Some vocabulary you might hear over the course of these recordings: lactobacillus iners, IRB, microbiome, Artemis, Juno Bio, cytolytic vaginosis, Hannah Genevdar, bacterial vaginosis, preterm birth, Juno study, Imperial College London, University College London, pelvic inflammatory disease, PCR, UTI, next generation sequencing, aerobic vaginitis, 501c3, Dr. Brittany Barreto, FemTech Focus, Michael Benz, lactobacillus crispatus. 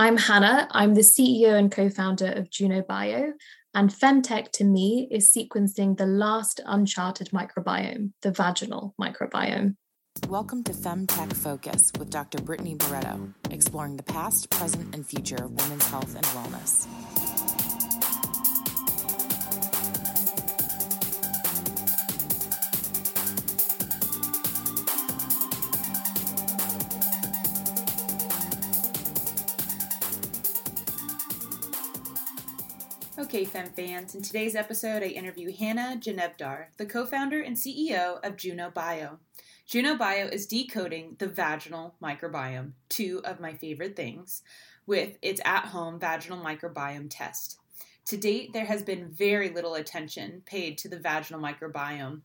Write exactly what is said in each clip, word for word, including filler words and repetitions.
I'm Hannah. I'm the C E O and co-founder of Juno Bio, and FemTech to me is sequencing the last uncharted microbiome, the vaginal microbiome. Welcome to FemTech Focus with Doctor Brittany Barreto, exploring the past, present, and future of women's health and wellness. Okay, Fem fans, in today's episode, I interview Hannah Genevdar, the co-founder and C E O of Juno Bio. Juno Bio is decoding the vaginal microbiome, two of my favorite things, with its at-home vaginal microbiome test. To date, there has been very little attention paid to the vaginal microbiome,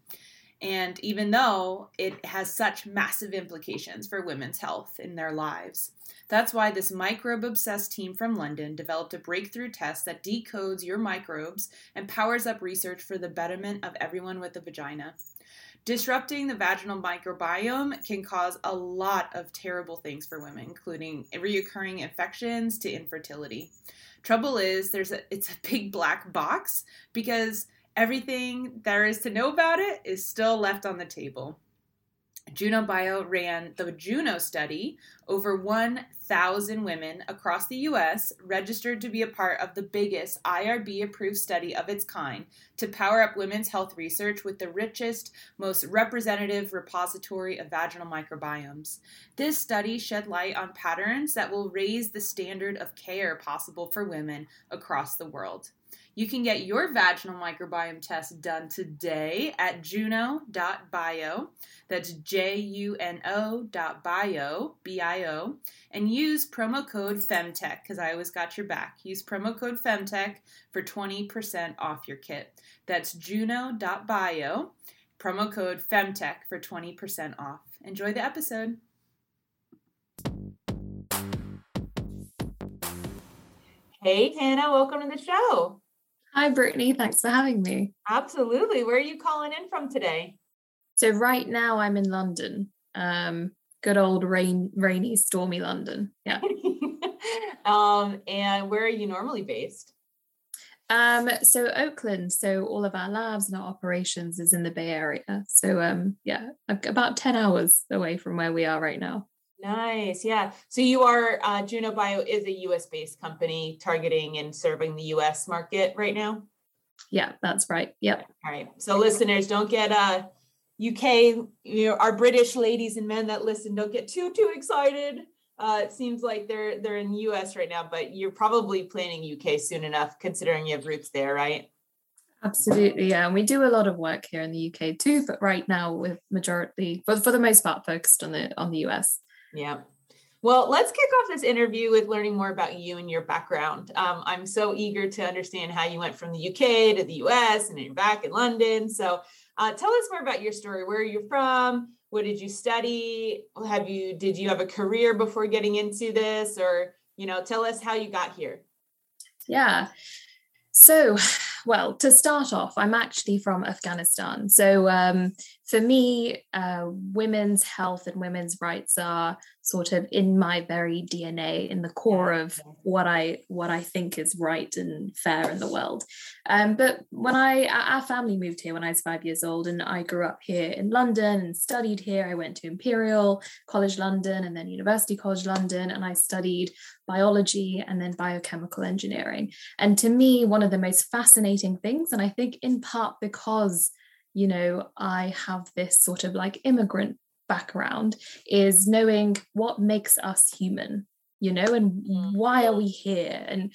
and even though it has such massive implications for women's health in their lives. That's why this microbe-obsessed team from London developed a breakthrough test that decodes your microbes and powers up research for the betterment of everyone with a vagina. Disrupting the vaginal microbiome can cause a lot of terrible things for women, including reoccurring infections to infertility. Trouble is, there's a, it's a big black box because everything there is to know about it is still left on the table. Juno Bio ran the Juno study. Over one thousand women across the U S registered to be a part of the biggest I R B-approved study of its kind to power up women's health research with the richest, most representative repository of vaginal microbiomes. This study shed light on patterns that will raise the standard of care possible for women across the world. You can get your vaginal microbiome test done today at juno dot bio, that's J U N O dot bio, B I O, and use promo code FemTech, because I always got your back. Use promo code FemTech for twenty percent off your kit. That's juno dot bio, promo code FemTech for twenty percent off. Enjoy the episode. Hey, Hannah, welcome to the show. Hi, Brittany. Thanks for having me. Absolutely. Where are you calling in from today? So right now I'm in London. Um, good old rain, rainy, stormy London. Yeah. um, and where are you normally based? Um, so Oakland. So all of our labs and our operations is in the Bay Area. So um, yeah, about ten hours away from where we are right now. Nice. Yeah. So you are, uh, Juno Bio is a U S-based company targeting and serving the U S market right now? Yeah, that's right. Yep. All right. So listeners, don't get uh, U K, you know, our British ladies and men that listen, don't get too, too excited. Uh, it seems like they're they're in the U S right now, but you're probably planning U K soon enough, considering you have roots there, right? Absolutely, yeah. And we do a lot of work here in the U K too, but right now we're majority, for, for the most part, focused on the on the U S. Yeah. Well, let's kick off this interview with learning more about you and your background. Um, I'm so eager to understand how you went from the U K to the U S and then you're back in London. So uh, tell us more about your story. Where are you from? What did you study? Have you, did you have a career before getting into this? Or, you know, tell us how you got here. Yeah. So, well, to start off, I'm actually from Afghanistan. So um, for me, uh, women's health and women's rights are sort of in my very D N A, in the core of what I what I think is right and fair in the world. Um, but when I, our family moved here when I was five years old, and I grew up here in London and studied here. I went to Imperial College London and then University College London, and I studied biology and then biochemical engineering. And to me, one of the most fascinating things, and I think in part because, you know, I have this sort of like immigrant background, is knowing what makes us human, you know, and why are we here and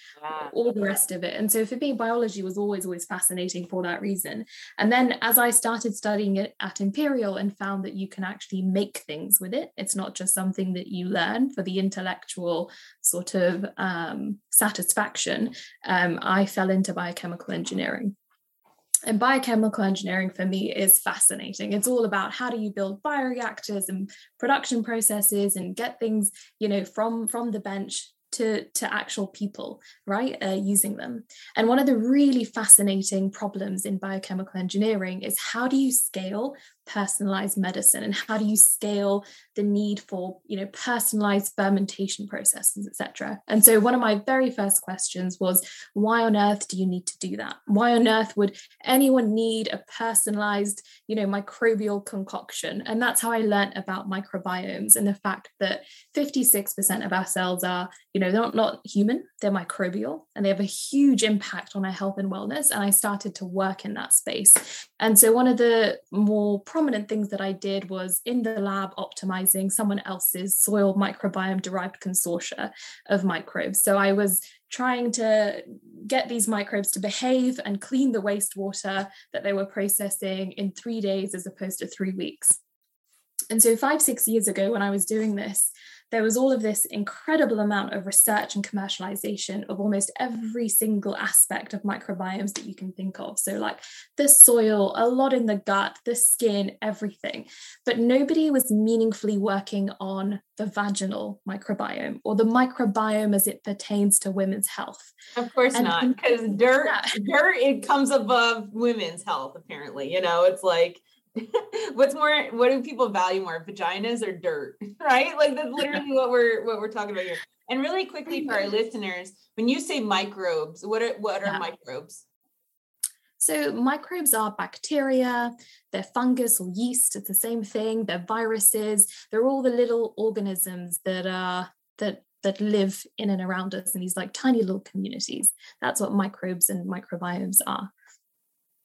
all the rest of it. And so for me, biology was always, always fascinating for that reason. And then as I started studying it at Imperial and found that you can actually make things with it, it's not just something that you learn for the intellectual sort of um, satisfaction, um, I fell into biochemical engineering. And biochemical engineering for me is fascinating. It's all about how do you build bioreactors and production processes and get things, you know, from, from the bench to, to actual people, right, uh, using them. And one of the really fascinating problems in biochemical engineering is how do you scale personalized medicine, and how do you scale the need for, you know, personalized fermentation processes, et cetera. And so one of my very first questions was, why on earth do you need to do that? Why on earth would anyone need a personalized, you know, microbial concoction? And that's how I learned about microbiomes and the fact that fifty-six percent of our cells are, you know, they're not, not human, they're microbial, and they have a huge impact on our health and wellness. And I started to work in that space. And so one of the more prominent things that I did was in the lab optimizing someone else's soil microbiome derived consortia of microbes. So I was trying to get these microbes to behave and clean the wastewater that they were processing in three days as opposed to three weeks. And so five, six years ago when I was doing this, there was all of this incredible amount of research and commercialization of almost every single aspect of microbiomes that you can think of. So like the soil, a lot in the gut, the skin, everything. But nobody was meaningfully working on the vaginal microbiome or the microbiome as it pertains to women's health. Of course and, not, because dirt, yeah. dirt, it comes above women's health, apparently. You know, it's like, what's more, what do people value more, vaginas or dirt, right? Like that's literally what we're what we're talking about here. And really quickly for our listeners, when you say microbes, what are what are yeah. microbes? So microbes are bacteria, they're fungus or yeast, it's the same thing, they're viruses, they're all the little organisms that are that that live in and around us in these like tiny little communities. That's what microbes and microbiomes are.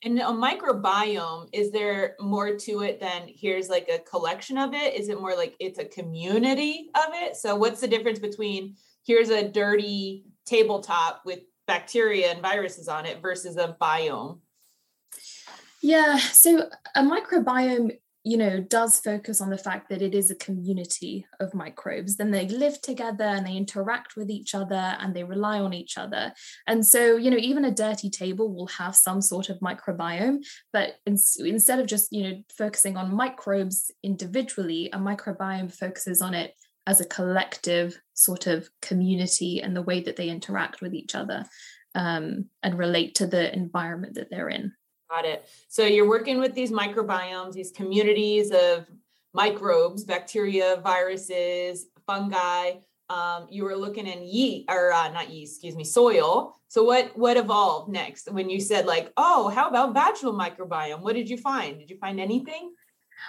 And a microbiome, is there more to it than here's like a collection of it? Is it more like it's a community of it? So what's the difference between here's a dirty tabletop with bacteria and viruses on it versus a biome? Yeah, so a microbiome, you know, does focus on the fact that it is a community of microbes. Then they live together and they interact with each other and they rely on each other. And so, you know, even a dirty table will have some sort of microbiome, but in, instead of just, you know, focusing on microbes individually, a microbiome focuses on it as a collective sort of community and the way that they interact with each other um, and relate to the environment that they're in. Got it. So you're working with these microbiomes, these communities of microbes, bacteria, viruses, fungi. Um, you were looking in yeast, or uh, not yeast, excuse me, soil. So what what evolved next when you said like, oh, how about vaginal microbiome? What did you find? Did you find anything?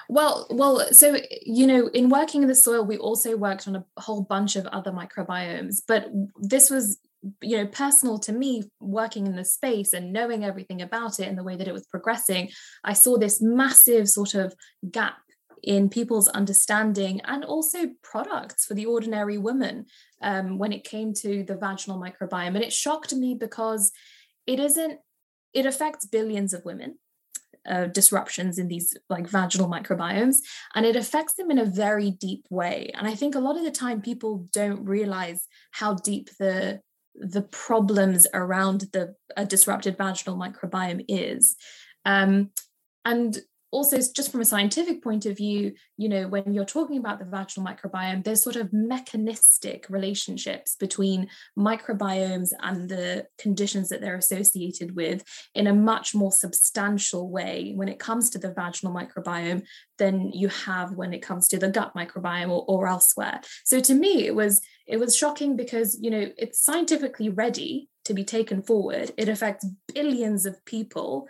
Well, well, so, you know, in working in the soil, we also worked on a whole bunch of other microbiomes, but this was, you know, personal to me working in the space and knowing everything about it and the way that it was progressing. I saw this massive sort of gap in people's understanding and also products for the ordinary woman um, when it came to the vaginal microbiome. And it shocked me because it isn't, it affects billions of women. Uh, disruptions in these like vaginal microbiomes, and it affects them in a very deep way. And I think a lot of the time people don't realize how deep the the problems around the a disrupted vaginal microbiome is. Um, and also, just from a scientific point of view, you know, when you're talking about the vaginal microbiome, there's sort of mechanistic relationships between microbiomes and the conditions that they're associated with in a much more substantial way when it comes to the vaginal microbiome than you have when it comes to the gut microbiome or, or elsewhere. So to me, it was it was shocking because, you know, it's scientifically ready to be taken forward. It affects billions of people,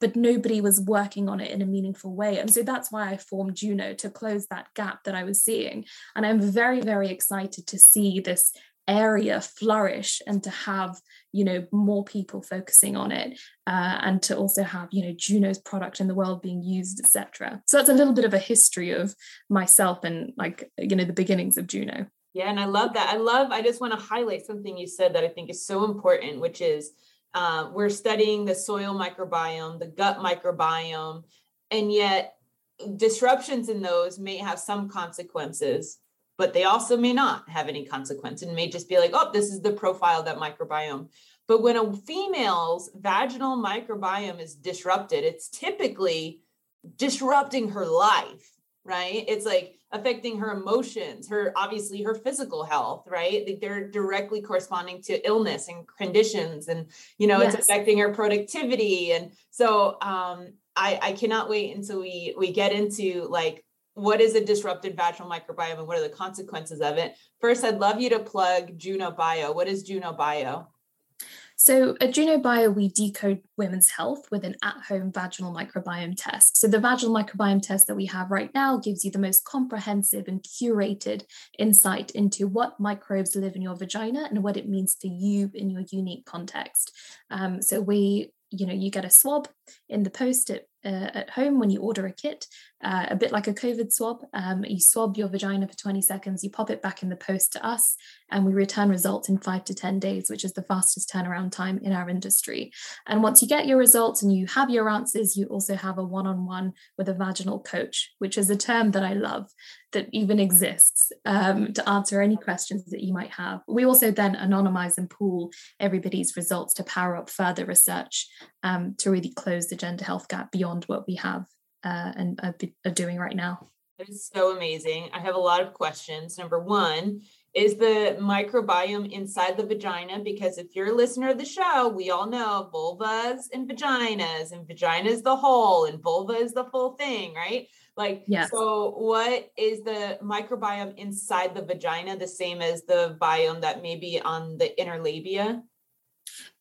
but nobody was working on it in a meaningful way. And so that's why I formed Juno, to close that gap that I was seeing. And I'm very, very excited to see this area flourish and to have, you know, more people focusing on it uh, and to also have, you know, Juno's product in the world being used, et cetera. So that's a little bit of a history of myself and like, you know, the beginnings of Juno. Yeah. And I love that. I love, I just want to highlight something you said that I think is so important, which is, Uh, we're studying the soil microbiome, the gut microbiome, and yet disruptions in those may have some consequences, but they also may not have any consequence and may just be like, oh, this is the profile of that microbiome. But when a female's vaginal microbiome is disrupted, it's typically disrupting her life, right? It's like affecting her emotions, her, obviously her physical health, right? They're directly corresponding to illness and conditions and, you know, yes. It's affecting her productivity. And so, um, I, I cannot wait until we, we get into like, what is a disrupted vaginal microbiome and what are the consequences of it? First, I'd love you to plug Juno Bio. What is Juno Bio? So at Juno Bio, we decode women's health with an at-home vaginal microbiome test. So the vaginal microbiome test that we have right now gives you the most comprehensive and curated insight into what microbes live in your vagina and what it means for you in your unique context. Um, so we, you know, you get a swab in the post at, uh, at home when you order a kit, uh, a bit like a COVID swab. Um, you swab your vagina for twenty seconds, you pop it back in the post to us, and we return results in five to ten days, which is the fastest turnaround time in our industry. And once you get your results and you have your answers, you also have a one-on-one with a vaginal coach, which is a term that I love that even exists, um, to answer any questions that you might have. We also then anonymize and pool everybody's results to power up further research, um, to really close the gender health gap beyond what we have uh, and are, are doing right now. That is so amazing. I have a lot of questions. Number one, is the microbiome inside the vagina? Because if you're a listener of the show, we all know vulvas and vaginas, and vagina is the whole and vulva is the full thing, right? Like, yes. So what is the microbiome inside the vagina the same as the biome that may be on the inner labia?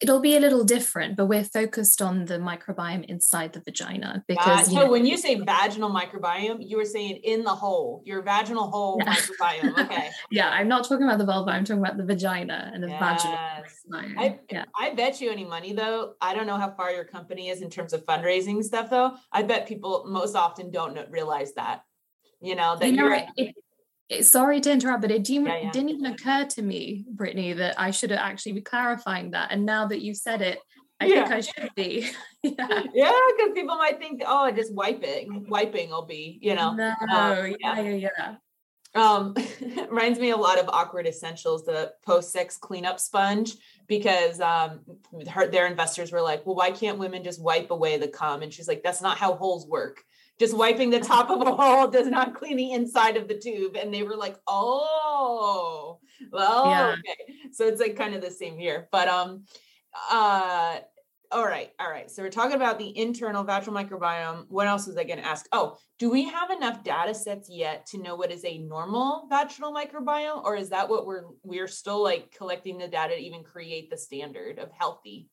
It'll be a little different, but we're focused on the microbiome inside the vagina. Because uh, you know, so when you say vaginal microbiome, you were saying in the hole, your vaginal hole yeah. microbiome. Okay. Yeah, I'm not talking about the vulva. I'm talking about the vagina and the yes. vaginal microbiome. I, yeah. I bet you any money, though. I don't know how far your company is in terms of fundraising stuff, though. I bet people most often don't realize that, you know, that you know, you're... It, Sorry to interrupt, but it didn't, yeah, yeah. didn't even occur to me, Brittany, that I should actually be clarifying that. And now that you've said it, I yeah. think I should be. yeah, yeah, because people might think, oh, just wiping, wiping will be, you know. No, um, yeah, yeah, yeah. Um, reminds me a lot of Awkward Essentials, the post-sex cleanup sponge, because um, her, their investors were like, well, why can't women just wipe away the cum? And she's like, that's not how holes work. Just wiping the top of a hole does not clean the inside of the tube. And they were like, oh, well, yeah. okay. So it's like kind of the same here, but, um, uh, all right. All right. So we're talking about the internal vaginal microbiome. What else was I going to ask? Oh, do we have enough data sets yet to know what is a normal vaginal microbiome? Or is that what we're, we're still like collecting the data to even create the standard of healthy?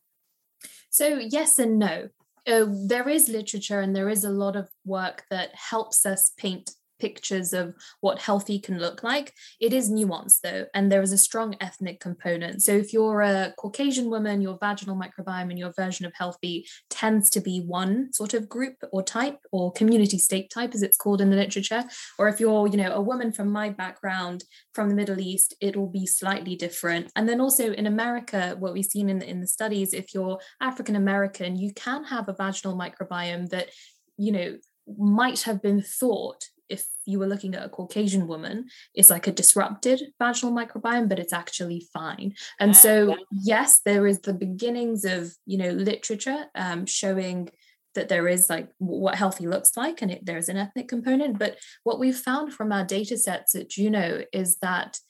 So yes and no. Uh, there is literature and there is a lot of work that helps us paint pictures of what healthy can look like. It is nuanced, though, and there is a strong ethnic component. So if you're a Caucasian woman, your vaginal microbiome and your version of healthy tends to be one sort of group or type, or community state type, as it's called in the literature. Or if you're, you know, a woman from my background, from the Middle East, it will be slightly different. And then also in America, what we've seen in, in the studies, if you're African American, you can have a vaginal microbiome that, you know, might have been thought, if you were looking at a Caucasian woman, it's like a disrupted vaginal microbiome, but it's actually fine. And so, yes, there is the beginnings of, you know, literature um, showing that there is like what healthy looks like, and it, there is an ethnic component. But what we've found from our data sets at Juno is that,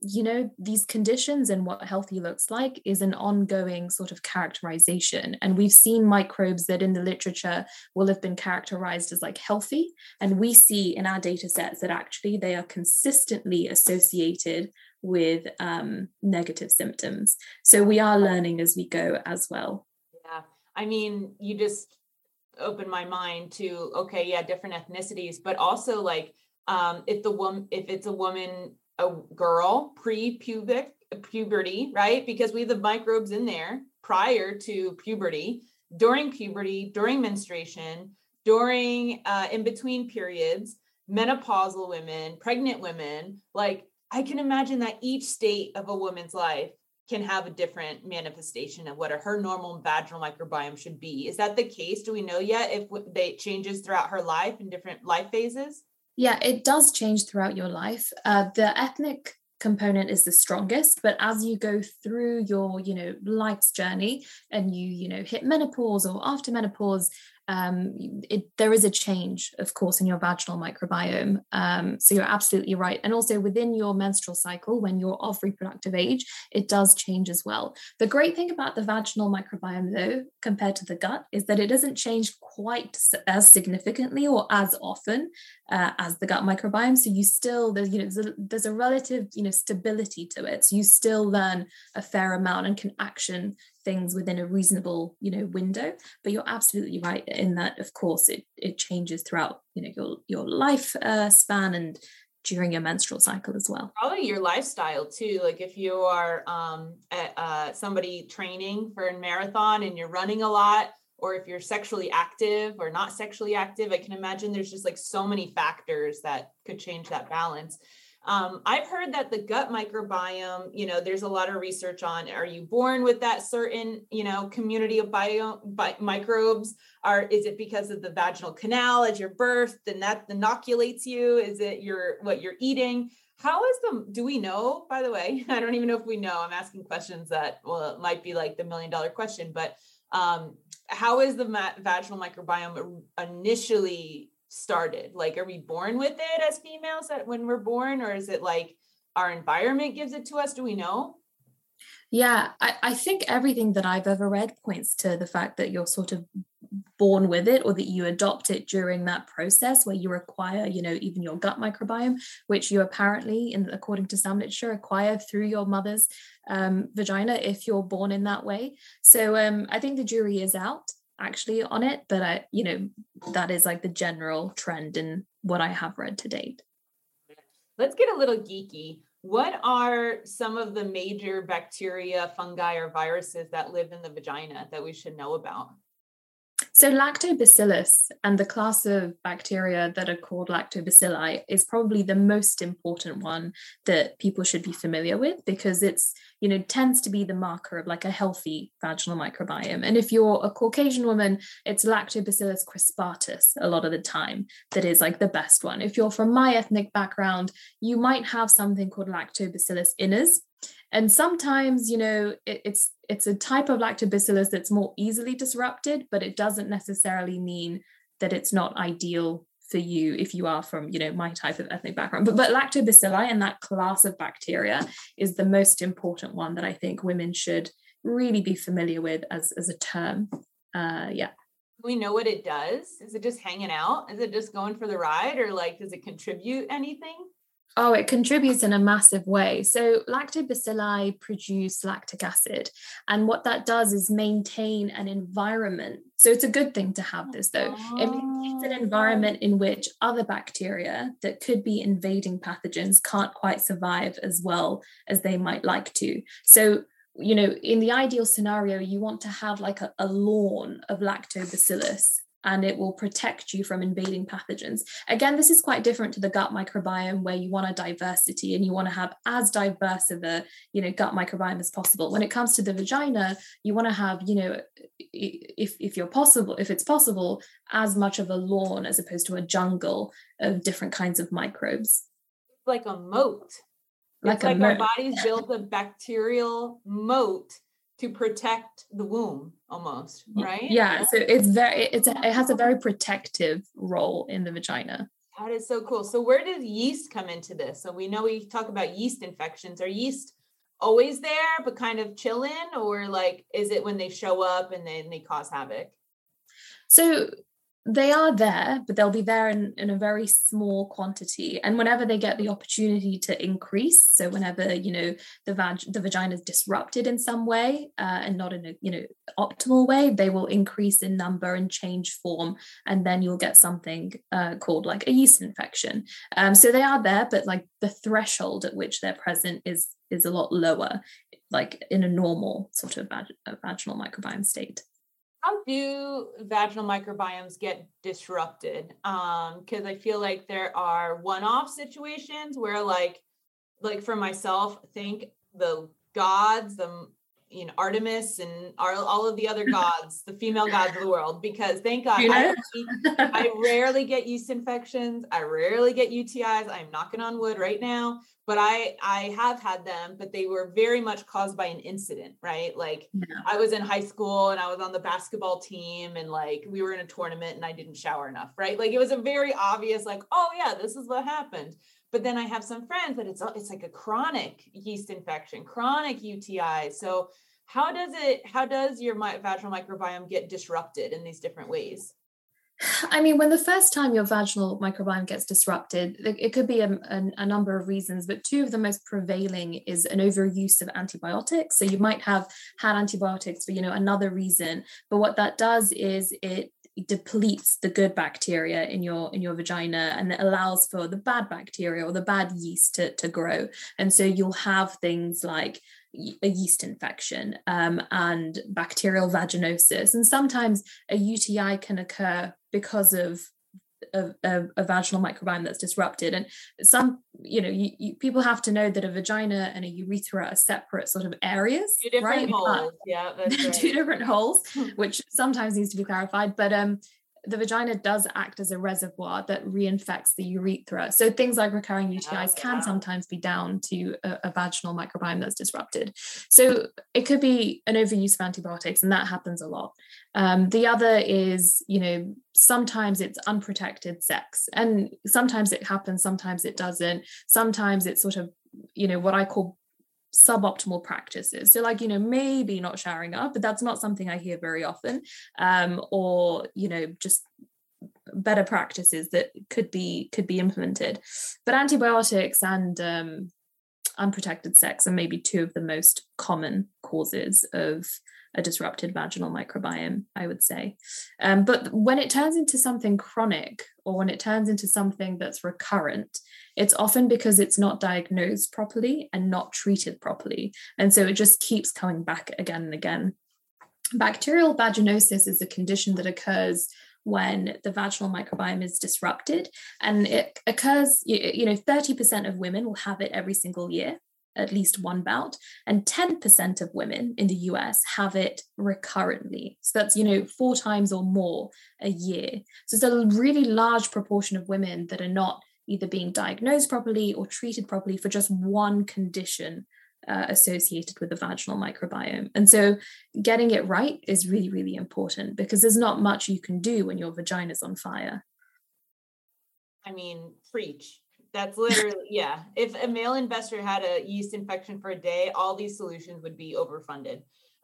you know, these conditions and what healthy looks like is an ongoing sort of characterization. And we've seen microbes that in the literature will have been characterized as like healthy. And we see in our data sets that actually they are consistently associated with um, negative symptoms. So we are learning as we go as well. Yeah. I mean, you just opened my mind to, okay, yeah, different ethnicities, but also like um, if the woman, if it's a woman, a girl pre-pubic puberty, right? Because we have the microbes in there prior to puberty, during puberty, during menstruation, during uh, in between periods, menopausal women, pregnant women. Like I can imagine that each state of a woman's life can have a different manifestation of what her normal vaginal microbiome should be. Is that the case? Do we know yet if they changes throughout her life in different life phases? Yeah, it does change throughout your life. Uh, the ethnic component is the strongest, but as you go through your, you know, life's journey and you, you know, hit menopause or after menopause, um, it, there is a change, of course, in your vaginal microbiome. Um, so you're absolutely right. And also within your menstrual cycle, when you're of reproductive age, it does change as well. The great thing about the vaginal microbiome, though, compared to the gut, is that it doesn't change quite as significantly or as often uh, as the gut microbiome. So you still, there's, you know, there's a, there's a relative, you know, stability to it. So you still learn a fair amount and can action things within a reasonable, you know, window. But you're absolutely right in that, of course, it it changes throughout, you know, your your life uh, span and during your menstrual cycle as well. Probably your lifestyle too. Like if you are um, at, uh, somebody training for a marathon and you're running a lot, or if you're sexually active or not sexually active, I can imagine there's just like so many factors that could change that balance. Um, I've heard that the gut microbiome, you know, there's a lot of research on, are you born with that certain, you know, community of bio, bi- microbes? Are, is it because of the vaginal canal at your birth? Then that inoculates you? Is it your, what you're eating? How is the, do we know, by the way, I don't even know if we know, I'm asking questions that, well, it might be like the million dollar question, but um, how is the ma- vaginal microbiome initially started? Like, are we born with it as females that when we're born, or is it like our environment gives it to us? Do we know? Yeah, I, I think everything that I've ever read points to the fact that you're sort of born with it, or that you adopt it during that process where you acquire, you know, even your gut microbiome, which you apparently, in, according to some literature, acquire through your mother's um, vagina if you're born in that way. So um, I think the jury is out actually on it, but I, you know, that is like the general trend in what I have read to date. Let's get a little geeky. What are some of the major bacteria, fungi, or viruses that live in the vagina that we should know about? So lactobacillus, and the class of bacteria that are called lactobacilli, is probably the most important one that people should be familiar with, because it's, you know, tends to be the marker of like a healthy vaginal microbiome. And if you're a Caucasian woman, it's lactobacillus crispatus a lot of the time that is like the best one. If you're from my ethnic background, you might have something called lactobacillus iners. And sometimes, you know, it, it's it's a type of lactobacillus that's more easily disrupted, but it doesn't necessarily mean that it's not ideal for you if you are from, you know, my type of ethnic background. But, but lactobacilli and that class of bacteria is the most important one that I think women should really be familiar with as, as a term. Uh, yeah. We know what it does. Is it just hanging out? Is it just going for the ride? Or like, does it contribute anything? Oh, it contributes in a massive way. So lactobacilli produce lactic acid. And what that does is maintain an environment. So it's a good thing to have this, though. It maintains an environment in which other bacteria that could be invading pathogens can't quite survive as well as they might like to. So, you know, in the ideal scenario, you want to have like a, a lawn of lactobacillus, and it will protect you from invading pathogens. Again, this is quite different to the gut microbiome, where you want a diversity and you want to have as diverse of a, you know, gut microbiome as possible. When it comes to the vagina, you want to have, you know, if if you're possible, if it's possible, as much of a lawn as opposed to a jungle of different kinds of microbes. It's like a moat. Like it's a like moat. Our bodies build a bacterial moat to protect the womb, almost, right? Yeah, so it's very, it's a, it has a very protective role in the vagina. That is so cool. So where does yeast come into this? So we know we talk about yeast infections. Are yeast always there, but kind of chilling, or like, is it when they show up and then they cause havoc? So they are there, but they'll be there in, in a very small quantity. And whenever they get the opportunity to increase, so whenever, you know, the, vag- the vagina is disrupted in some way uh, and not in a, you know, optimal way, they will increase in number and change form. And then you'll get something uh, called like a yeast infection. Um, so they are there, but like the threshold at which they're present is, is a lot lower, like in a normal sort of vag- vaginal microbiome state. How do vaginal microbiomes get disrupted? Um, because I feel like there are one-off situations where, like, like for myself, I think the gods, the you know, Artemis and our, all of the other gods, the female gods of the world, because thank God, you know? I, I rarely get yeast infections. I rarely get U T Is. I'm knocking on wood right now, but I, I have had them, but they were very much caused by an incident, right? Like yeah. I was in high school and I was on the basketball team and like, we were in a tournament and I didn't shower enough, right? Like it was a very obvious, like, oh yeah, this is what happened. But then I have some friends that it's it's like a chronic yeast infection, chronic U T I. So how does it, how does your vaginal microbiome get disrupted in these different ways? I mean, when the first time your vaginal microbiome gets disrupted, it could be a, a, a number of reasons, but two of the most prevailing is an overuse of antibiotics. So you might have had antibiotics for, you know, another reason, but what that does is it depletes the good bacteria in your in your vagina, and it allows for the bad bacteria or the bad yeast to, to grow. And so you'll have things like a yeast infection um, and bacterial vaginosis. And sometimes a U T I can occur because of A, a, a vaginal microbiome that's disrupted. And some, you know, you, you, people have to know that a vagina and a urethra are separate sort of areas, two different right? holes, yeah, that's right. two different holes, which sometimes needs to be clarified. But um, the vagina does act as a reservoir that reinfects the urethra. So things like recurring U T Is yeah, can yeah. sometimes be down to a, a vaginal microbiome that's disrupted. So it could be an overuse of antibiotics, and that happens a lot. Um, the other is, you know, sometimes it's unprotected sex, and sometimes it happens, sometimes it doesn't. Sometimes it's sort of, you know, what I call suboptimal practices. So like, you know, maybe not showering up, but that's not something I hear very often. Um, or, you know, just better practices that could be, could be implemented. But antibiotics and um, unprotected sex are maybe two of the most common causes of a disrupted vaginal microbiome, I would say. Um, but when it turns into something chronic, or when it turns into something that's recurrent, it's often because it's not diagnosed properly and not treated properly. And so it just keeps coming back again and again. Bacterial vaginosis is a condition that occurs when the vaginal microbiome is disrupted. And it occurs, you know, thirty percent of women will have it every single year, at least one bout, and ten percent of women in the U S have it recurrently. So that's, you know, four times or more a year. So it's a really large proportion of women that are not either being diagnosed properly or treated properly for just one condition uh, associated with the vaginal microbiome. And so getting it right is really, really important, because there's not much you can do when your vagina's on fire. I mean, preach. That's literally, yeah. If a male investor had a yeast infection for a day, all these solutions would be overfunded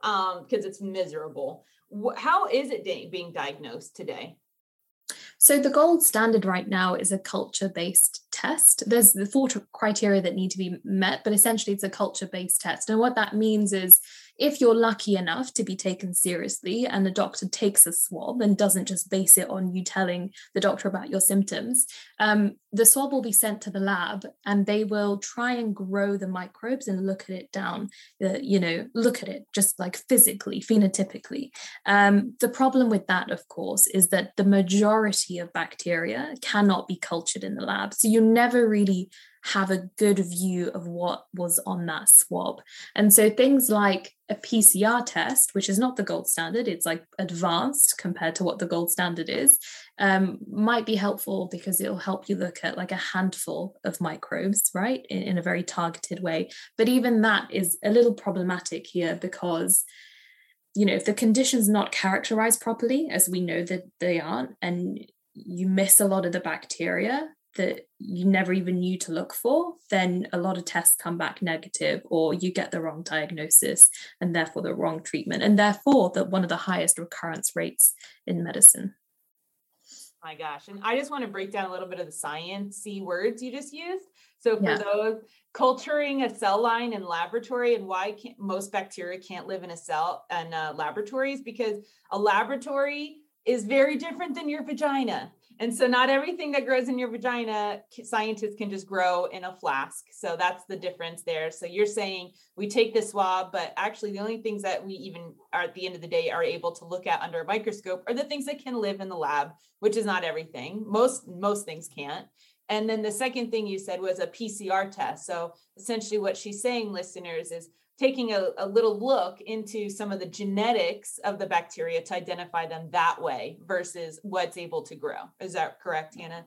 um, because it's miserable. How is it de- being diagnosed today? So the gold standard right now is a culture-based test. There's the four criteria that need to be met, but essentially it's a culture-based test. And what that means is, if you're lucky enough to be taken seriously and the doctor takes a swab and doesn't just base it on you telling the doctor about your symptoms, um, the swab will be sent to the lab, and they will try and grow the microbes and look at it down, the, you know, look at it just like physically, phenotypically. Um, the problem with that, of course, is that the majority of bacteria cannot be cultured in the lab. So you never really have a good view of what was on that swab. And so things like a P C R test, which is not the gold standard, it's like advanced compared to what the gold standard is, um, might be helpful because it'll help you look at like a handful of microbes, right, in, in a very targeted way. But even that is a little problematic here because, you know, if the condition's not characterized properly, as we know that they aren't, and you miss a lot of the bacteria that you never even knew to look for, then a lot of tests come back negative, or you get the wrong diagnosis and therefore the wrong treatment, and therefore the one of the highest recurrence rates in medicine. My gosh. And I just want to break down a little bit of the sciencey words you just used. So for yeah. those, culturing a cell line in laboratory, and why can't, most bacteria can't live in a cell and uh, laboratories, because a laboratory is very different than your vagina. And so not everything that grows in your vagina, scientists can just grow in a flask. So that's the difference there. So you're saying we take the swab, but actually the only things that we even are at the end of the day are able to look at under a microscope are the things that can live in the lab, which is not everything. Most, most things can't. And then the second thing you said was a P C R test. So essentially what she's saying, listeners, is taking a, a little look into some of the genetics of the bacteria to identify them that way versus what's able to grow. Is that correct, Hannah?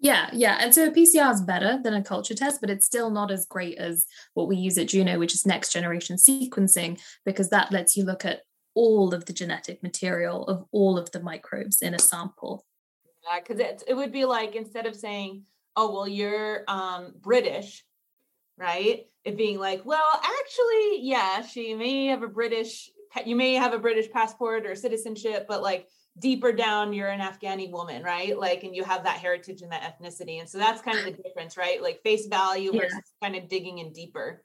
Yeah, yeah. And so P C R is better than a culture test, but it's still not as great as what we use at Juno, which is next generation sequencing, because that lets you look at all of the genetic material of all of the microbes in a sample. Yeah, because it, it would be like, instead of saying, oh, well, you're um, British, right? It being like, well, actually, yeah, she may have a British, you may have a British passport or citizenship, but like deeper down, you're an Afghani woman, right? Like, and you have that heritage and that ethnicity. And so that's kind of the difference, right? Like face value versus yeah. kind of digging in deeper.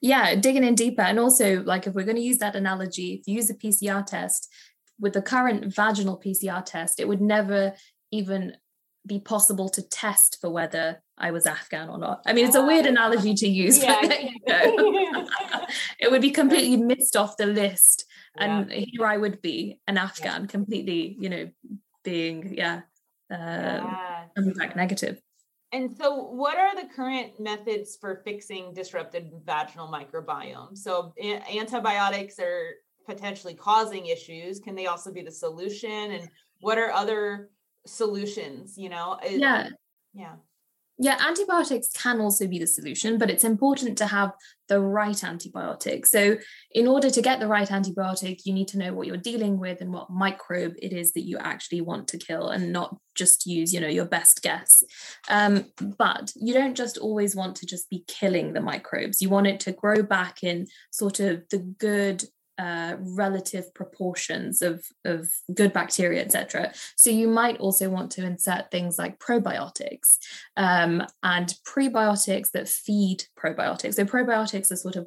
Yeah, digging in deeper. And also, like, if we're going to use that analogy, if you use a P C R test, with the current vaginal P C R test, it would never even be possible to test for whether I was Afghan or not. I mean, it's a weird analogy to use, yeah, but there you go. It would be completely missed off the list. Yeah. And here I would be an Afghan, yeah. completely, you know, being, yeah, um, yeah. like negative. And so what are the current methods for fixing disrupted vaginal microbiome? So antibiotics are potentially causing issues. Can they also be the solution? And what are other solutions, you know? It, yeah. Yeah. Yeah, antibiotics can also be the solution, but it's important to have the right antibiotic. So in order to get the right antibiotic, you need to know what you're dealing with and what microbe it is that you actually want to kill, and not just use, you know, your best guess. Um, but you don't just always want to just be killing the microbes. You want it to grow back in sort of the good Uh, relative proportions of, of good bacteria, et cetera. So you might also want to insert things like probiotics um, and prebiotics that feed probiotics. So probiotics are sort of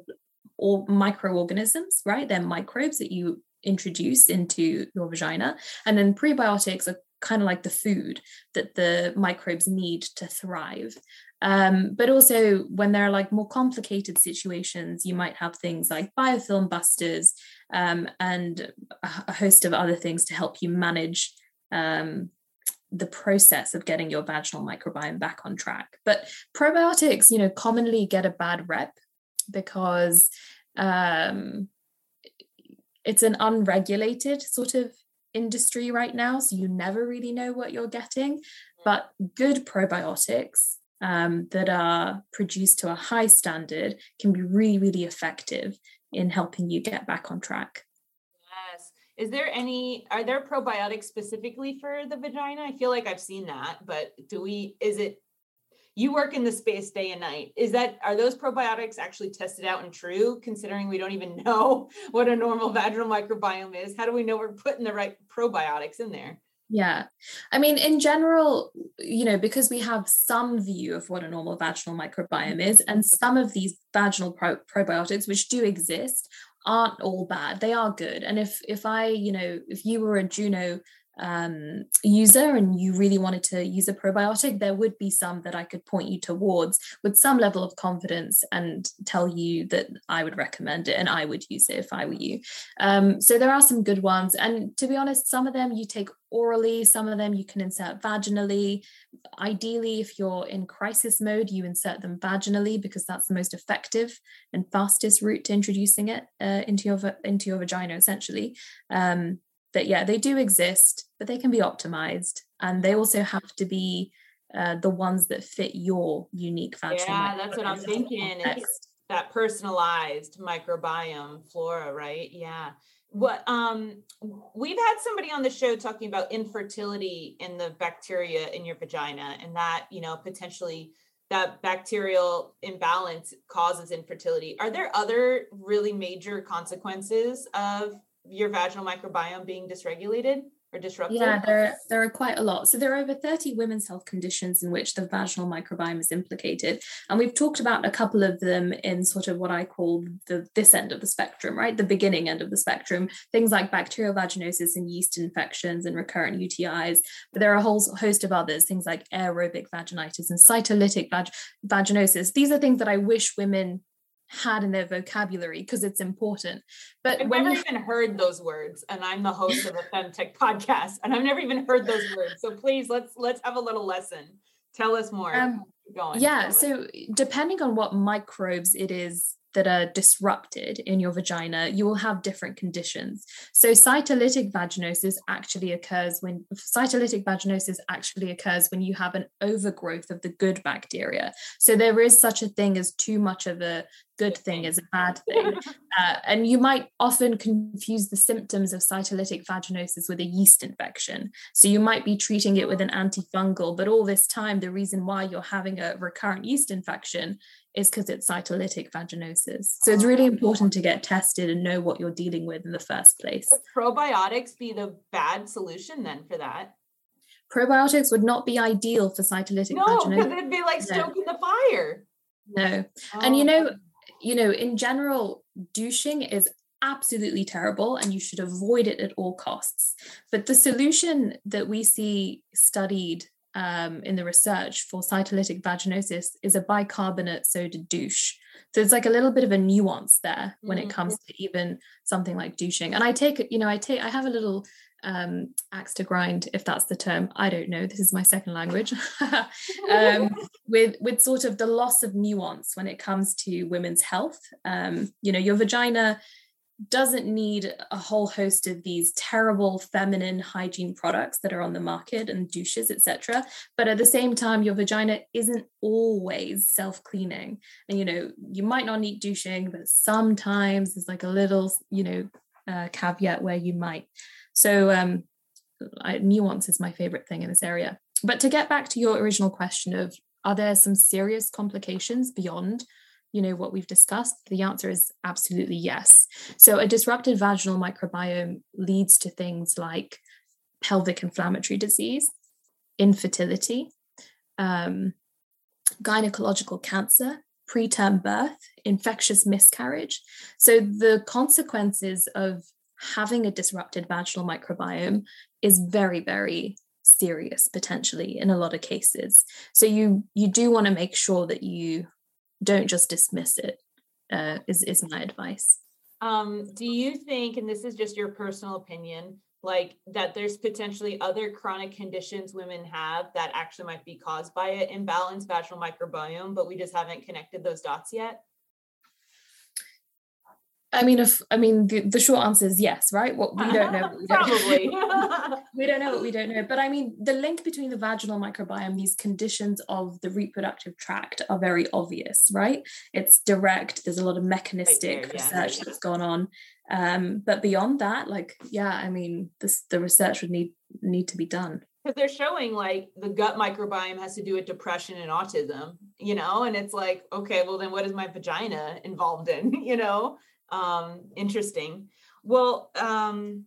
all microorganisms, right? They're microbes that you introduce into your vagina. And then prebiotics are kind of like the food that the microbes need to thrive. Um, but also when there are like more complicated situations, you might have things like biofilm busters um, and a host of other things to help you manage um, the process of getting your vaginal microbiome back on track. But probiotics, you know, commonly get a bad rep because um, it's an unregulated sort of industry right now. So you never really know what you're getting, but good probiotics Um, that are produced to a high standard can be really, really effective in helping you get back on track. Yes. Is there any, are there probiotics specifically for the vagina? I feel like I've seen that, but do we, is it, you work in the space day and night. Is that, are those probiotics actually tested out and true, considering we don't even know what a normal vaginal microbiome is? How do we know we're putting the right probiotics in there? Yeah. I mean, in general, you know, because we have some view of what a normal vaginal microbiome is, and some of these vaginal pro- probiotics, which do exist, aren't all bad. They are good. And if, if I, you know, if you were a Juno um, user and you really wanted to use a probiotic, there would be some that I could point you towards with some level of confidence and tell you that I would recommend it and I would use it if I were you. Um, so there are some good ones. And to be honest, some of them you take orally, some of them you can insert vaginally. Ideally, if you're in crisis mode, you insert them vaginally because that's the most effective and fastest route to introducing it uh, into your into your vagina, essentially. Um, but yeah, they do exist, but they can be optimized, and they also have to be uh, the ones that fit your unique vaginal. Yeah, microbiome. That's what I'm thinking. It's that personalized microbiome flora, right? Yeah. What um we've had somebody on the show talking about infertility in the bacteria in your vagina, and that, you know, potentially that bacterial imbalance causes infertility. Are there other really major consequences of your vaginal microbiome being dysregulated or disrupted? Yeah, there are, there are quite a lot. So there are over thirty women's health conditions in which the vaginal microbiome is implicated. And we've talked about a couple of them in sort of what I call the this end of the spectrum, right? The beginning end of the spectrum, things like bacterial vaginosis and yeast infections and recurrent U T Is. But there are a whole host of others, things like aerobic vaginitis and cytolytic vag- vaginosis. These are things that I wish women had in their vocabulary because it's important. But I've when never you... even heard those words, and I'm the host of a FemTech podcast, and I've never even heard those words. So please, let's let's have a little lesson. Tell us more. Um, Keep going. Yeah. Tell so us. Depending on what microbes it is that are disrupted in your vagina, you will have different conditions. So cytolytic vaginosis actually occurs when cytolytic vaginosis actually occurs when you have an overgrowth of the good bacteria. So there is such a thing as too much of a good thing is a bad thing. Uh, and you might often confuse the symptoms of cytolytic vaginosis with a yeast infection. So you might be treating it with an antifungal, but all this time, the reason why you're having a recurrent yeast infection is because it's cytolytic vaginosis. So it's really important to get tested and know what you're dealing with in the first place. Would probiotics be the bad solution then for that? Probiotics would not be ideal for cytolytic no, vaginosis. No, because it'd be like stoking no. the fire. No. Oh. And you know, You know, in general, douching is absolutely terrible and you should avoid it at all costs. But the solution that we see studied um, in the research for cytolytic vaginosis is a bicarbonate soda douche. So it's like a little bit of a nuance there when mm-hmm. it comes to even something like douching. And I take, you know, I take, I have a little um, axe to grind, if that's the term. I don't know. This is my second language. um, with, with sort of the loss of nuance when it comes to women's health. Um, you know, your vagina doesn't need a whole host of these terrible feminine hygiene products that are on the market and douches, et cetera. But at the same time, your vagina isn't always self-cleaning. And, you know, you might not need douching, but sometimes there's like a little, you know, uh, caveat where you might. So um, I, nuance is my favorite thing in this area. But to get back to your original question of, are there some serious complications beyond, you know, what we've discussed? The answer is absolutely yes. So a disrupted vaginal microbiome leads to things like pelvic inflammatory disease, infertility, um, gynecological cancer, preterm birth, infectious miscarriage. So the consequences of having a disrupted vaginal microbiome is very, very serious potentially in a lot of cases. So you you do want to make sure that you don't just dismiss it, uh, is, is my advice. Um, do you think, and this is just your personal opinion, like that there's potentially other chronic conditions women have that actually might be caused by an imbalanced vaginal microbiome, but we just haven't connected those dots yet? I mean, if I mean, the, the short answer is yes, right? What we don't know. We don't Probably. Know. We don't know what we don't know. But I mean, the link between the vaginal microbiome, these conditions of the reproductive tract are very obvious, right? It's direct. There's a lot of mechanistic right there, yeah. research that's gone on. Um, but beyond that, like, yeah, I mean, this, the research would need, need to be done. Because they're showing like the gut microbiome has to do with depression and autism, you know? And it's like, okay, well then what is my vagina involved in, you know? Um, interesting. Well, um,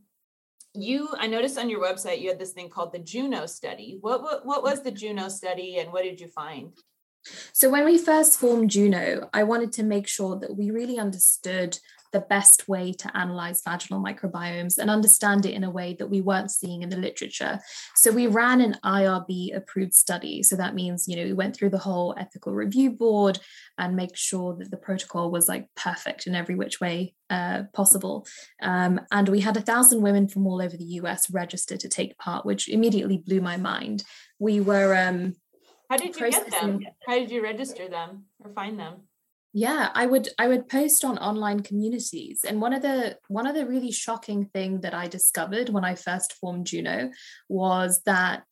you, I noticed on your website, you had this thing called the Juno study. What, what, what was the Juno study and what did you find? So when we first formed Juno, I wanted to make sure that we really understood the best way to analyze vaginal microbiomes and understand it in a way that we weren't seeing in the literature. So we ran an I R B approved study. So that means, you know, we went through the whole ethical review board and make sure that the protocol was like perfect in every which way uh, possible. Um, and we had a thousand women from all over the U S register to take part, which immediately blew my mind. We were... Um, How did you get them? How did you register them or find them? Yeah, I would I would post on online communities. And one of the one of the really shocking thing that I discovered when I first formed Juno was that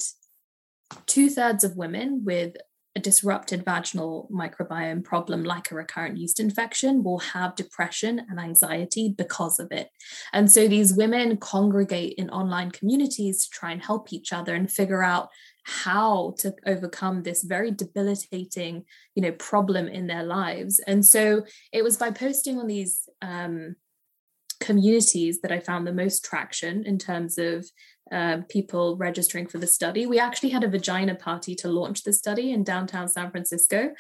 two-thirds of women with a disrupted vaginal microbiome problem, like a recurrent yeast infection, will have depression and anxiety because of it. And so these women congregate in online communities to try and help each other and figure out how to overcome this very debilitating, you know, problem in their lives. And so it was by posting on these um, communities that I found the most traction in terms of um, people registering for the study. We actually had a vagina party to launch the study in downtown San Francisco,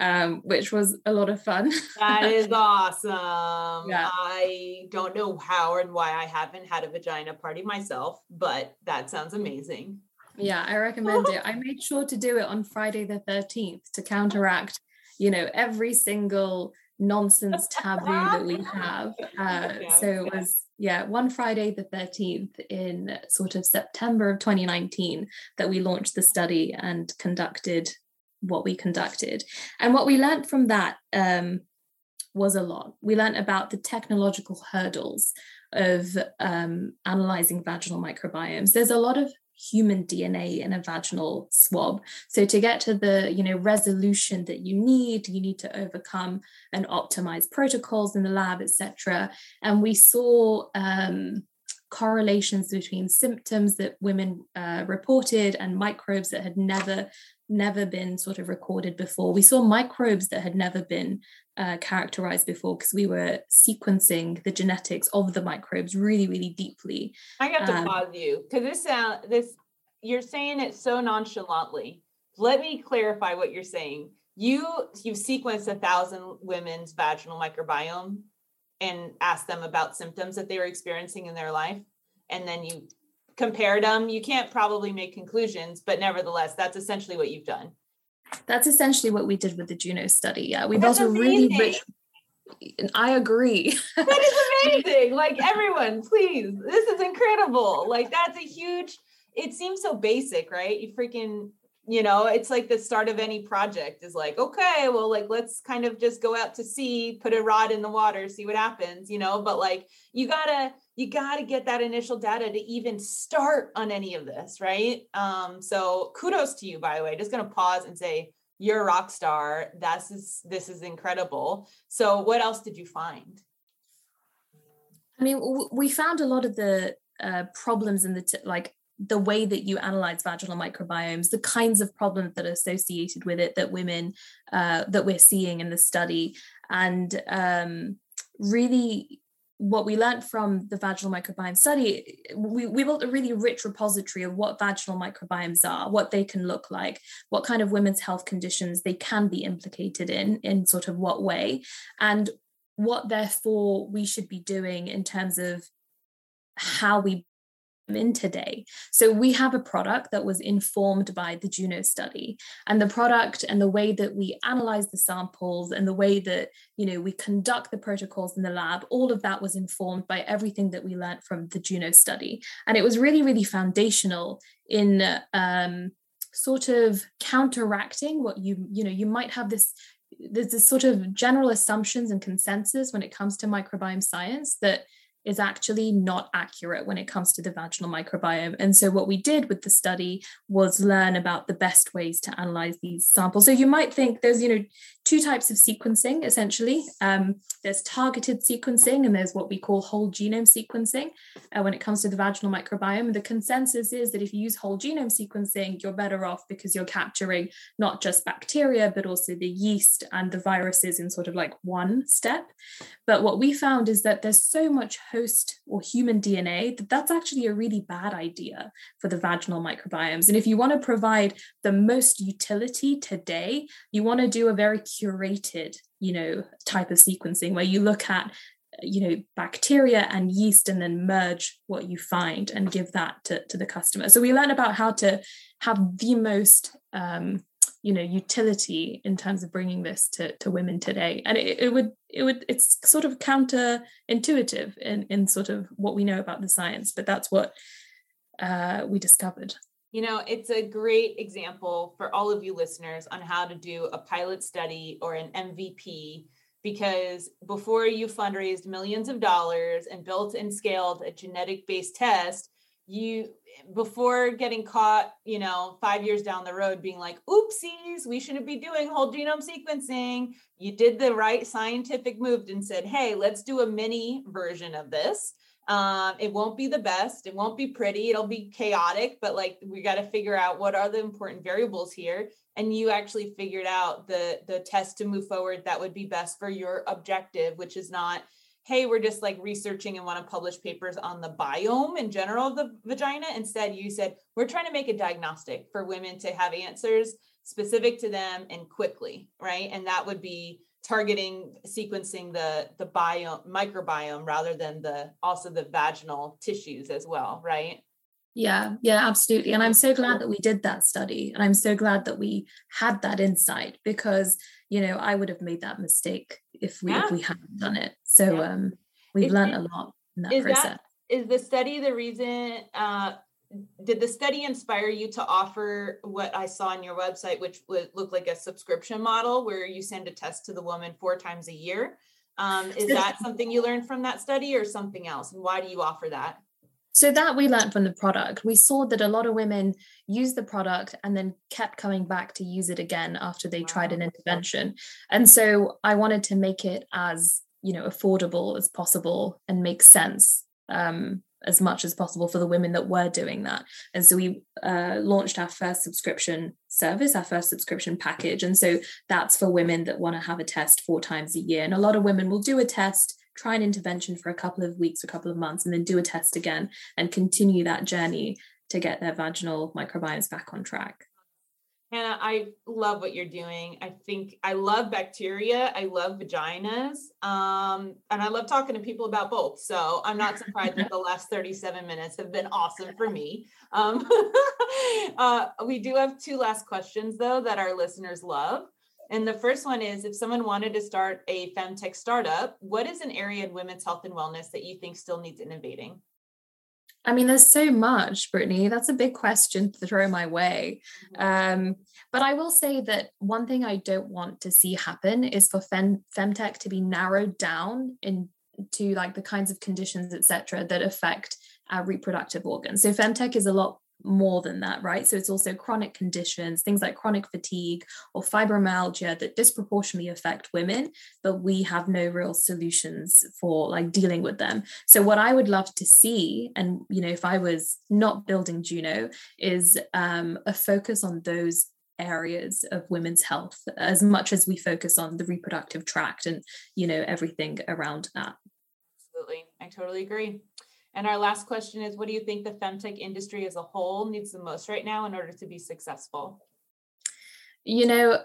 um, which was a lot of fun. That is awesome. Yeah. I don't know how and why I haven't had a vagina party myself, but that sounds amazing. Yeah, I recommend it. I made sure to do it on Friday the thirteenth to counteract, you know, every single nonsense taboo that we have. Uh, yeah, so it was, yeah, one Friday the thirteenth in sort of September of twenty nineteen that we launched the study and conducted what we conducted. And what we learned from that um, was a lot. We learned about the technological hurdles of um, analyzing vaginal microbiomes. There's a lot of human D N A in a vaginal swab. So to get to the, you know, resolution that you need, you need to overcome and optimize protocols in the lab, et cetera. And we saw um, correlations between symptoms that women uh, reported and microbes that had never, never been sort of recorded before. We saw microbes that had never been uh, characterized before because we were sequencing the genetics of the microbes really, really deeply. I have to um, pause you because this, uh, this, you're saying it so nonchalantly. Let me clarify what you're saying. You, you've sequenced a thousand women's vaginal microbiome and asked them about symptoms that they were experiencing in their life. And then you compared them. You can't probably make conclusions, but nevertheless, that's essentially what you've done. That's essentially what we did with the Juno study. Yeah, we built a really rich, and I agree. That is amazing. Like, everyone, please, this is incredible. Like, that's a huge, it seems so basic, right? You freaking, you know, it's like the start of any project is like, okay, well, like, let's kind of just go out to sea, put a rod in the water, see what happens, you know, but like, you gotta, you gotta get that initial data to even start on any of this. Right. Um, so kudos to you, by the way, just going to pause and say, you're a rock star. That's, is, this is incredible. So what else did you find? I mean, w- we found a lot of the uh, problems in the, t- like, the way that you analyze vaginal microbiomes, the kinds of problems that are associated with it that women, uh, that we're seeing in the study. And um, really what we learned from the vaginal microbiome study, we, we built a really rich repository of what vaginal microbiomes are, what they can look like, what kind of women's health conditions they can be implicated in, in sort of what way, and what therefore we should be doing in terms of how we in today. So we have a product that was informed by the Juno study, and the product and the way that we analyze the samples and the way that, you know, we conduct the protocols in the lab, all of that was informed by everything that we learned from the Juno study. And it was really, really foundational in um, sort of counteracting what you, you know, you might have this there's this sort of general assumptions and consensus when it comes to microbiome science that is actually not accurate when it comes to the vaginal microbiome. And so what we did with the study was learn about the best ways to analyze these samples. So you might think there's, you know, two types of sequencing, essentially. Um, there's targeted sequencing and there's what we call whole genome sequencing uh, when it comes to the vaginal microbiome. The consensus is that if you use whole genome sequencing, you're better off because you're capturing not just bacteria, but also the yeast and the viruses in sort of like one step. But what we found is that there's so much host or human D N A, that that's actually a really bad idea for the vaginal microbiomes. And if you want to provide the most utility today, you want to do a very curated, you know, type of sequencing where you look at, you know, bacteria and yeast and then merge what you find and give that to, to the customer. So we learn about how to have the most, um, you know, utility in terms of bringing this to, to women today. And it, it would, it would, it's sort of counterintuitive in, in sort of what we know about the science, but that's what uh, we discovered. You know, it's a great example for all of you listeners on how to do a pilot study or an M V P, because before you fundraised millions of dollars and built and scaled a genetic-based test, you, before getting caught, you know, five years down the road being like, oopsies, we shouldn't be doing whole genome sequencing. You did the right scientific move and said, hey, let's do a mini version of this. Um, it won't be the best. It won't be pretty. It'll be chaotic, but like, we got to figure out what are the important variables here. And you actually figured out the, the test to move forward that would be best for your objective, which is not, hey, we're just like researching and want to publish papers on the biome in general of the vagina. Instead, you said, we're trying to make a diagnostic for women to have answers specific to them and quickly, right? And that would be targeting, sequencing the, the biome, microbiome, rather than the, also the vaginal tissues as well, right? Yeah, yeah, absolutely. And I'm so glad that we did that study. And I'm so glad that we had that insight, because, you know, I would have made that mistake if we, yeah. if we hadn't done it. So yeah. um, we've is learned it, a lot in that is process. That, is the study the reason, uh, did the study inspire you to offer what I saw on your website, which would look like a subscription model where you send a test to the woman four times a year? Um, is that something you learned from that study or something else? And why do you offer that? So that we learned from the product. We saw that a lot of women used the product and then kept coming back to use it again after they wow. tried an intervention. And so I wanted to make it as, you know, affordable as possible and make sense um, as much as possible for the women that were doing that. And so we uh, launched our first subscription service, our first subscription package. And so that's for women that want to have a test four times a year. And a lot of women will do a test, try an intervention for a couple of weeks, a couple of months, and then do a test again and continue that journey to get their vaginal microbiomes back on track. Hannah, I love what you're doing. I think I love bacteria. I love vaginas. Um, and I love talking to people about both. So I'm not surprised that the last thirty-seven minutes have been awesome for me. Um, uh, we do have two last questions though, that our listeners love. And the first one is, if someone wanted to start a femtech startup, what is an area in women's health and wellness that you think still needs innovating? I mean, there's so much, Brittany. That's a big question to throw my way. Um, but I will say that one thing I don't want to see happen is for fem- femtech to be narrowed down into like the kinds of conditions, et cetera, that affect our reproductive organs. So femtech is a lot more than that, right? So it's also chronic conditions, things like chronic fatigue or fibromyalgia that disproportionately affect women, but we have no real solutions for like dealing with them. So what I would love to see, and you know, if I was not building Juno, is um, a focus on those areas of women's health as much as we focus on the reproductive tract and, you know, everything around that. Absolutely. I totally agree. And our last question is, what do you think the femtech industry as a whole needs the most right now in order to be successful? You know,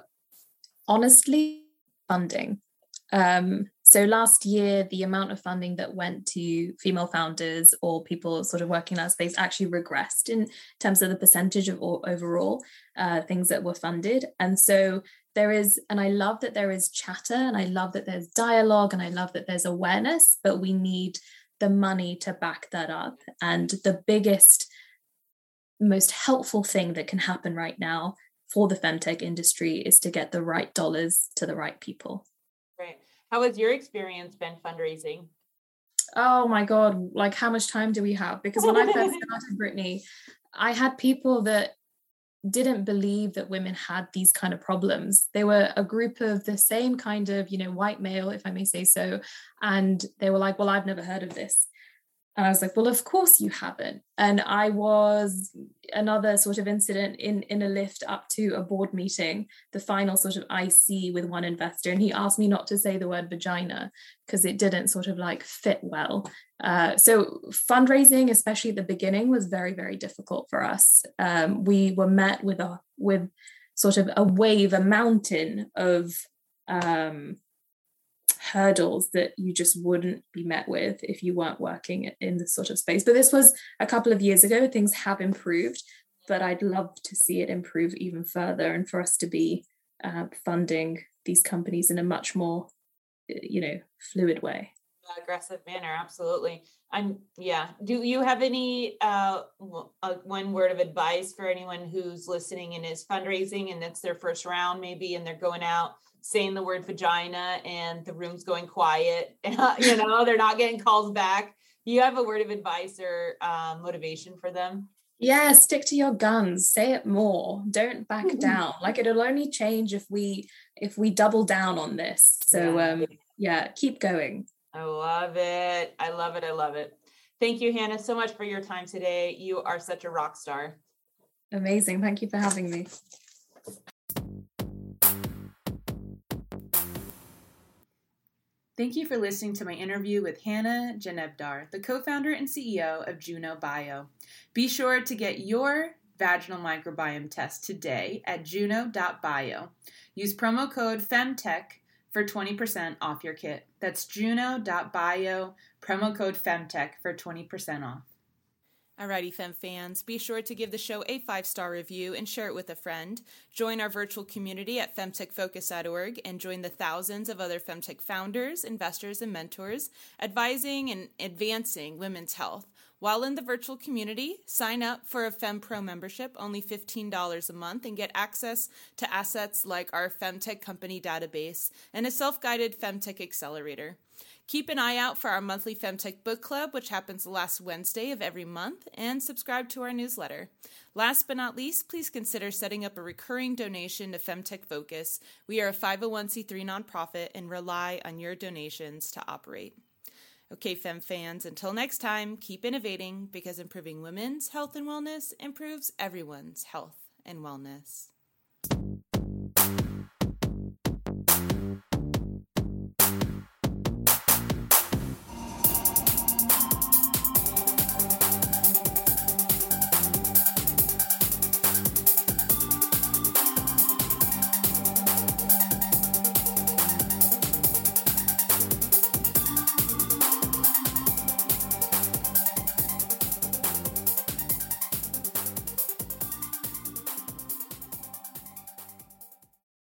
honestly, funding. Um, so last year, the amount of funding that went to female founders or people sort of working in that space actually regressed in terms of the percentage of all, overall uh, things that were funded. And so there is, and I love that there is chatter, and I love that there's dialogue, and I love that there's awareness, but we need the money to back that up. And the biggest, most helpful thing that can happen right now for the femtech industry is to get the right dollars to the right people. Right. How has your experience been fundraising? Oh my God, like how much time do we have? Because when I first started, Brittany, I had people that didn't believe that women had these kind of problems. They were a group of the same kind of, you know, white male, if I may say so. And they were like, well, I've never heard of this. And I was like, well, of course you haven't. And I was another sort of incident in, in a lift up to a board meeting, the final sort of I C with one investor. And he asked me not to say the word vagina because it didn't sort of like fit well. Uh, so fundraising, especially at the beginning, was very, very difficult for us. Um, we were met with a with sort of a wave, a mountain of um hurdles that you just wouldn't be met with if you weren't working in this sort of space. But this was a couple of years ago. Things have improved, but I'd love to see it improve even further and for us to be uh, funding these companies in a much more, you know, fluid way. Aggressive manner. Absolutely. I'm, yeah. Do you have any uh, one word of advice for anyone who's listening and is fundraising and that's their first round maybe, and they're going out saying the word vagina and the room's going quiet, you know, they're not getting calls back? You have a word of advice or um, motivation for them? Yeah. Stick to your guns, say it more. Don't back down. Like it'll only change if we, if we double down on this. So um, yeah, keep going. I love it. I love it. I love it. Thank you, Hannah, so much for your time today. You are such a rock star. Amazing. Thank you for having me. Thank you for listening to my interview with Hannah Genevdar, the co-founder and C E O of Juno Bio. Be sure to get your vaginal microbiome test today at juno dot bio. Use promo code FEMTECH for twenty percent off your kit. That's juno dot bio, promo code FEMTECH for twenty percent off. Alrighty, Fem fans, be sure to give the show a five-star review and share it with a friend. Join our virtual community at femtech focus dot org and join the thousands of other femtech founders, investors, and mentors advising and advancing women's health. While in the virtual community, sign up for a FemPro membership, only fifteen dollars a month, and get access to assets like our FemTech company database and a self-guided FemTech accelerator. Keep an eye out for our monthly FemTech book club, which happens the last Wednesday of every month, and subscribe to our newsletter. Last but not least, please consider setting up a recurring donation to FemTech Focus. We are a five oh one c three nonprofit and rely on your donations to operate. Okay, Fem fans, until next time, keep innovating because improving women's health and wellness improves everyone's health and wellness.